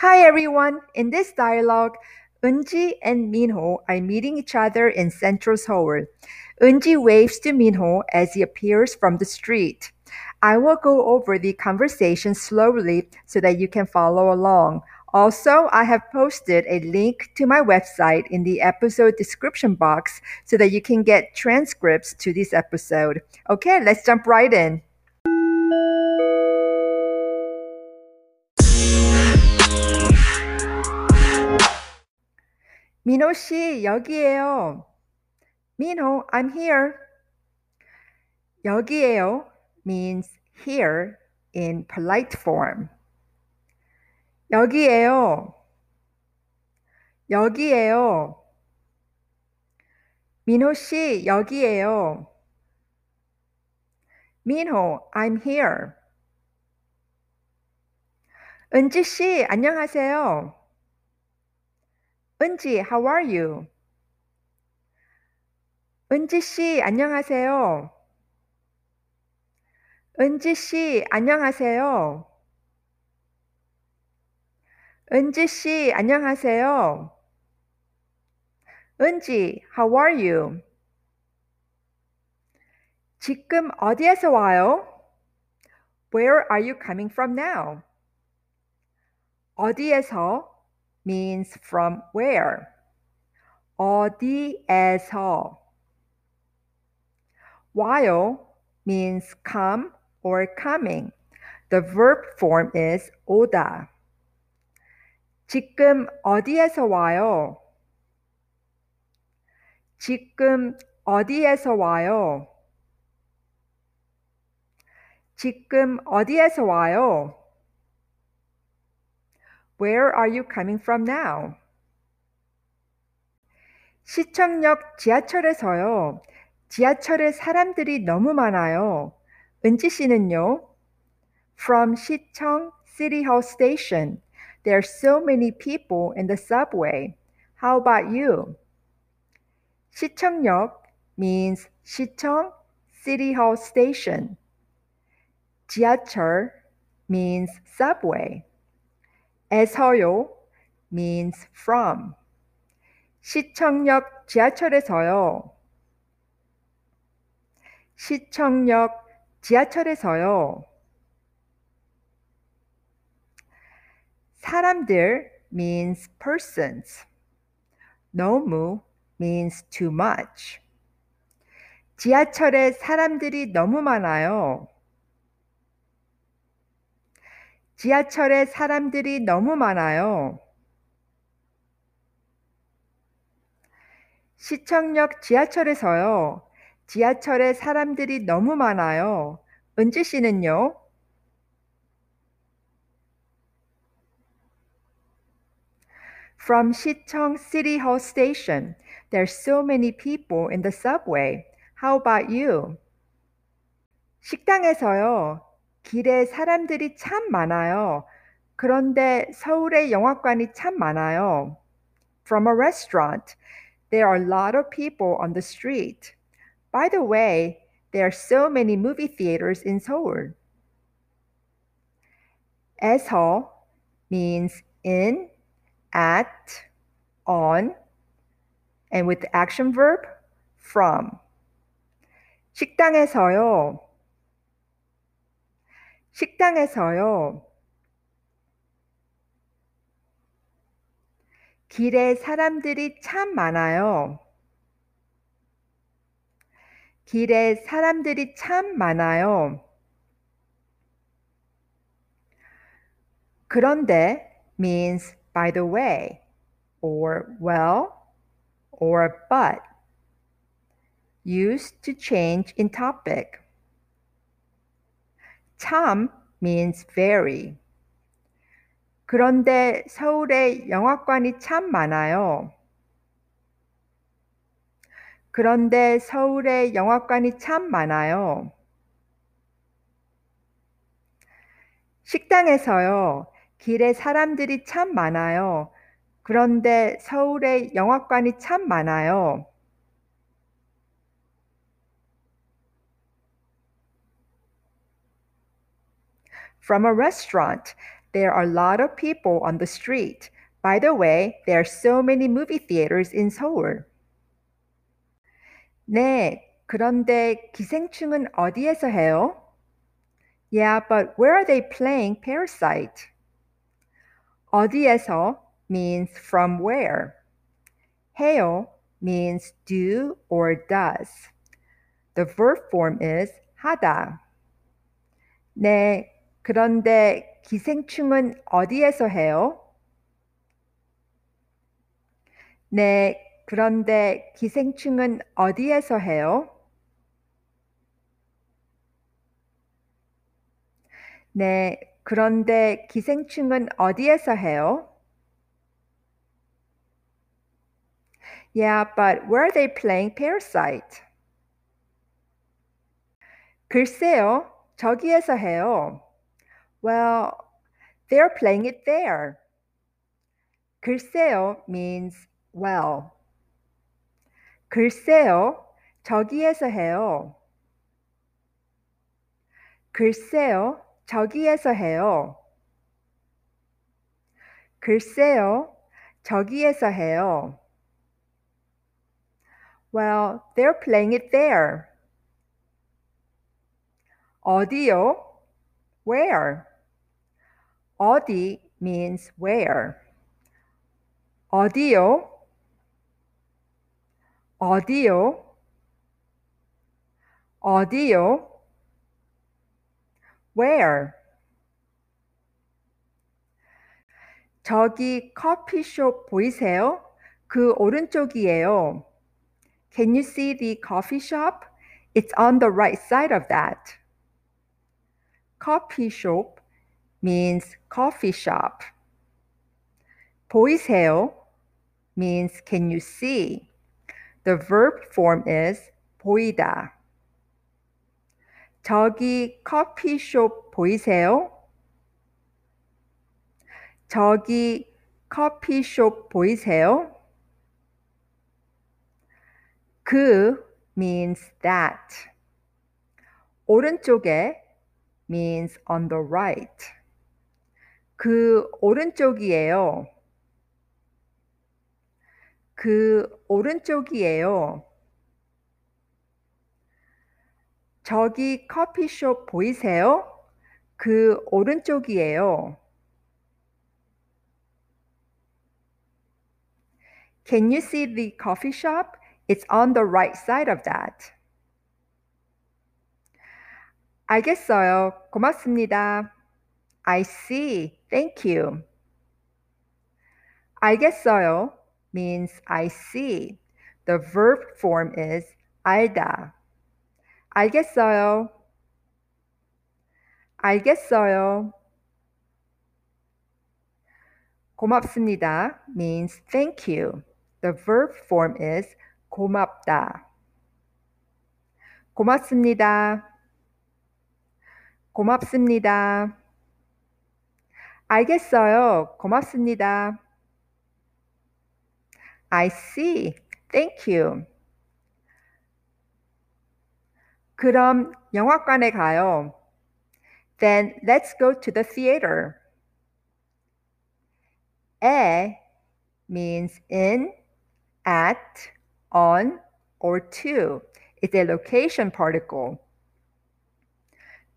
Hi everyone. In this dialogue, Eunji and Minho are meeting each other in central Seoul. Eunji waves to Minho as he appears from the street. I will go over the conversation slowly so that you can follow along. Also, I have posted a link to my website in the episode description box so that you can get transcripts to this episode. Okay, let's jump right in. 민호 씨, 여기에요. Minho, I'm here. 여기에요 means here in polite form. 여기에요. 여기에요. 민호 씨, 여기에요. Minho, I'm here. 은지 씨, 안녕하세요. 은지, how are you? 은지 씨, 안녕하세요. 은지 씨, 안녕하세요. 은지 씨, 안녕하세요. 은지, how are you? 지금 어디에서 와요? Where are you coming from now? 어디에서 means from where. 어디에서. 와요 means come or coming. The verb form is 오다. 지금 어디에서 와요? 지금 어디에서 와요? 지금 어디에서 와요? Where are you coming from now? 시청역 지하철에서요. 지하철에 사람들이 너무 많아요. 은지 씨는요? From 시청 City Hall Station. There are so many people in the subway. How about you? 시청역 means 시청 City Hall Station. 지하철 means subway. 에서요 means from. 시청역 지하철에서요. 시청역 지하철에서요. 사람들 means persons. 너무 means too much. 지하철에 사람들이 너무 많아요. 지하철에 사람들이 너무 많아요. 시청역 지하철에서요. 지하철에 사람들이 너무 많아요. 은지 씨는요? From 시청 City Hall Station. There are so many people in the subway. How about you? 식당에서요. 길에 사람들이 참 많아요. 그런데 서울에 영화관이 참 많아요. From a restaurant. There are a lot of people on the street. By the way, there are so many movie theaters in Seoul. 에서 means in, at, on, and with the action verb, from. 식당에서요. 식당에서요. 길에 사람들이 참 많아요. 길에 사람들이 참 많아요. 그런데 means by the way, or well, or but. Used to change in topic. 참 means very. 그런데 서울에 영화관이 참 많아요. 그런데 서울에 영화관이 참 많아요. 식당에서요. 길에 사람들이 참 많아요. 그런데 서울에 영화관이 참 많아요. From a restaurant, there are a lot of people on the street. By the way, there are so many movie theaters in Seoul. 네, 그런데 기생충은 어디에서 해요? Yeah, but where are they playing Parasite? 어디에서 means from where. 해요 means do or does. The verb form is 하다. 네, 그런데 기생충은 어디에서 해요? 네, 그런데 기생충은 어디에서 해요? 네, 그런데 기생충은 어디에서 해요? Yeah, but where are they playing Parasite? 글쎄요, 저기에서 해요. Well, they're playing it there. 글쎄요 means well. 글쎄요, 저기에서 해요. 글쎄요, 저기에서 해요. 글쎄요, 저기에서 해요. Well, they're playing it there. 어디요? Where? 어디 means where. 어디요? 어디요? 어디요? Where? 저기 커피숍 보이세요? 그 오른쪽이에요. Can you see the coffee shop? It's on the right side of that. Coffee shop means coffee shop. 보이세요 means can you see. The verb form is 보이다. 저기 커피숍 보이세요? 저기 커피숍 보이세요? 그 means that. 오른쪽에 means on the right. 그 오른쪽이에요. 그 오른쪽이에요. 저기 커피숍 보이세요? 그 오른쪽이에요. Can you see the coffee shop? It's on the right side of that. 알겠어요. 고맙습니다. I see. Thank you. 알겠어요 means I see. The verb form is 알다. 알겠어요. 알겠어요. 고맙습니다 means thank you. The verb form is 고맙다. 고맙습니다. 고맙습니다. 알겠어요. 고맙습니다. I see. Thank you. 그럼 영화관에 가요. Then let's go to the theater. 에 means in, at, on, or to. It's a location particle.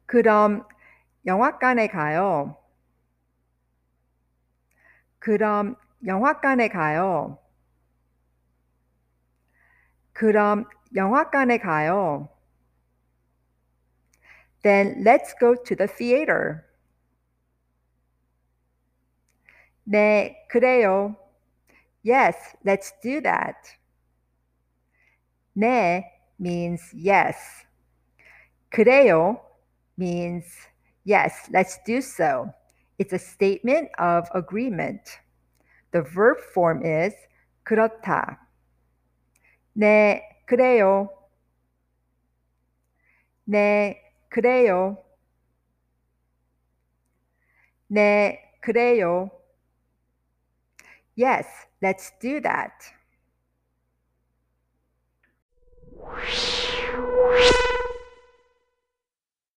그럼 영화관에 가요. 그럼 영화관에 가요. 그럼 영화관에 가요. Then let's go to the theater. 네, 그래요. Yes, let's do that. 네 means yes. 그래요 means yes, let's do so. It's a statement of agreement. The verb form is 그렇다. 네, 그래요. 네, 그래요. 네, 그래요. Yes, let's do that.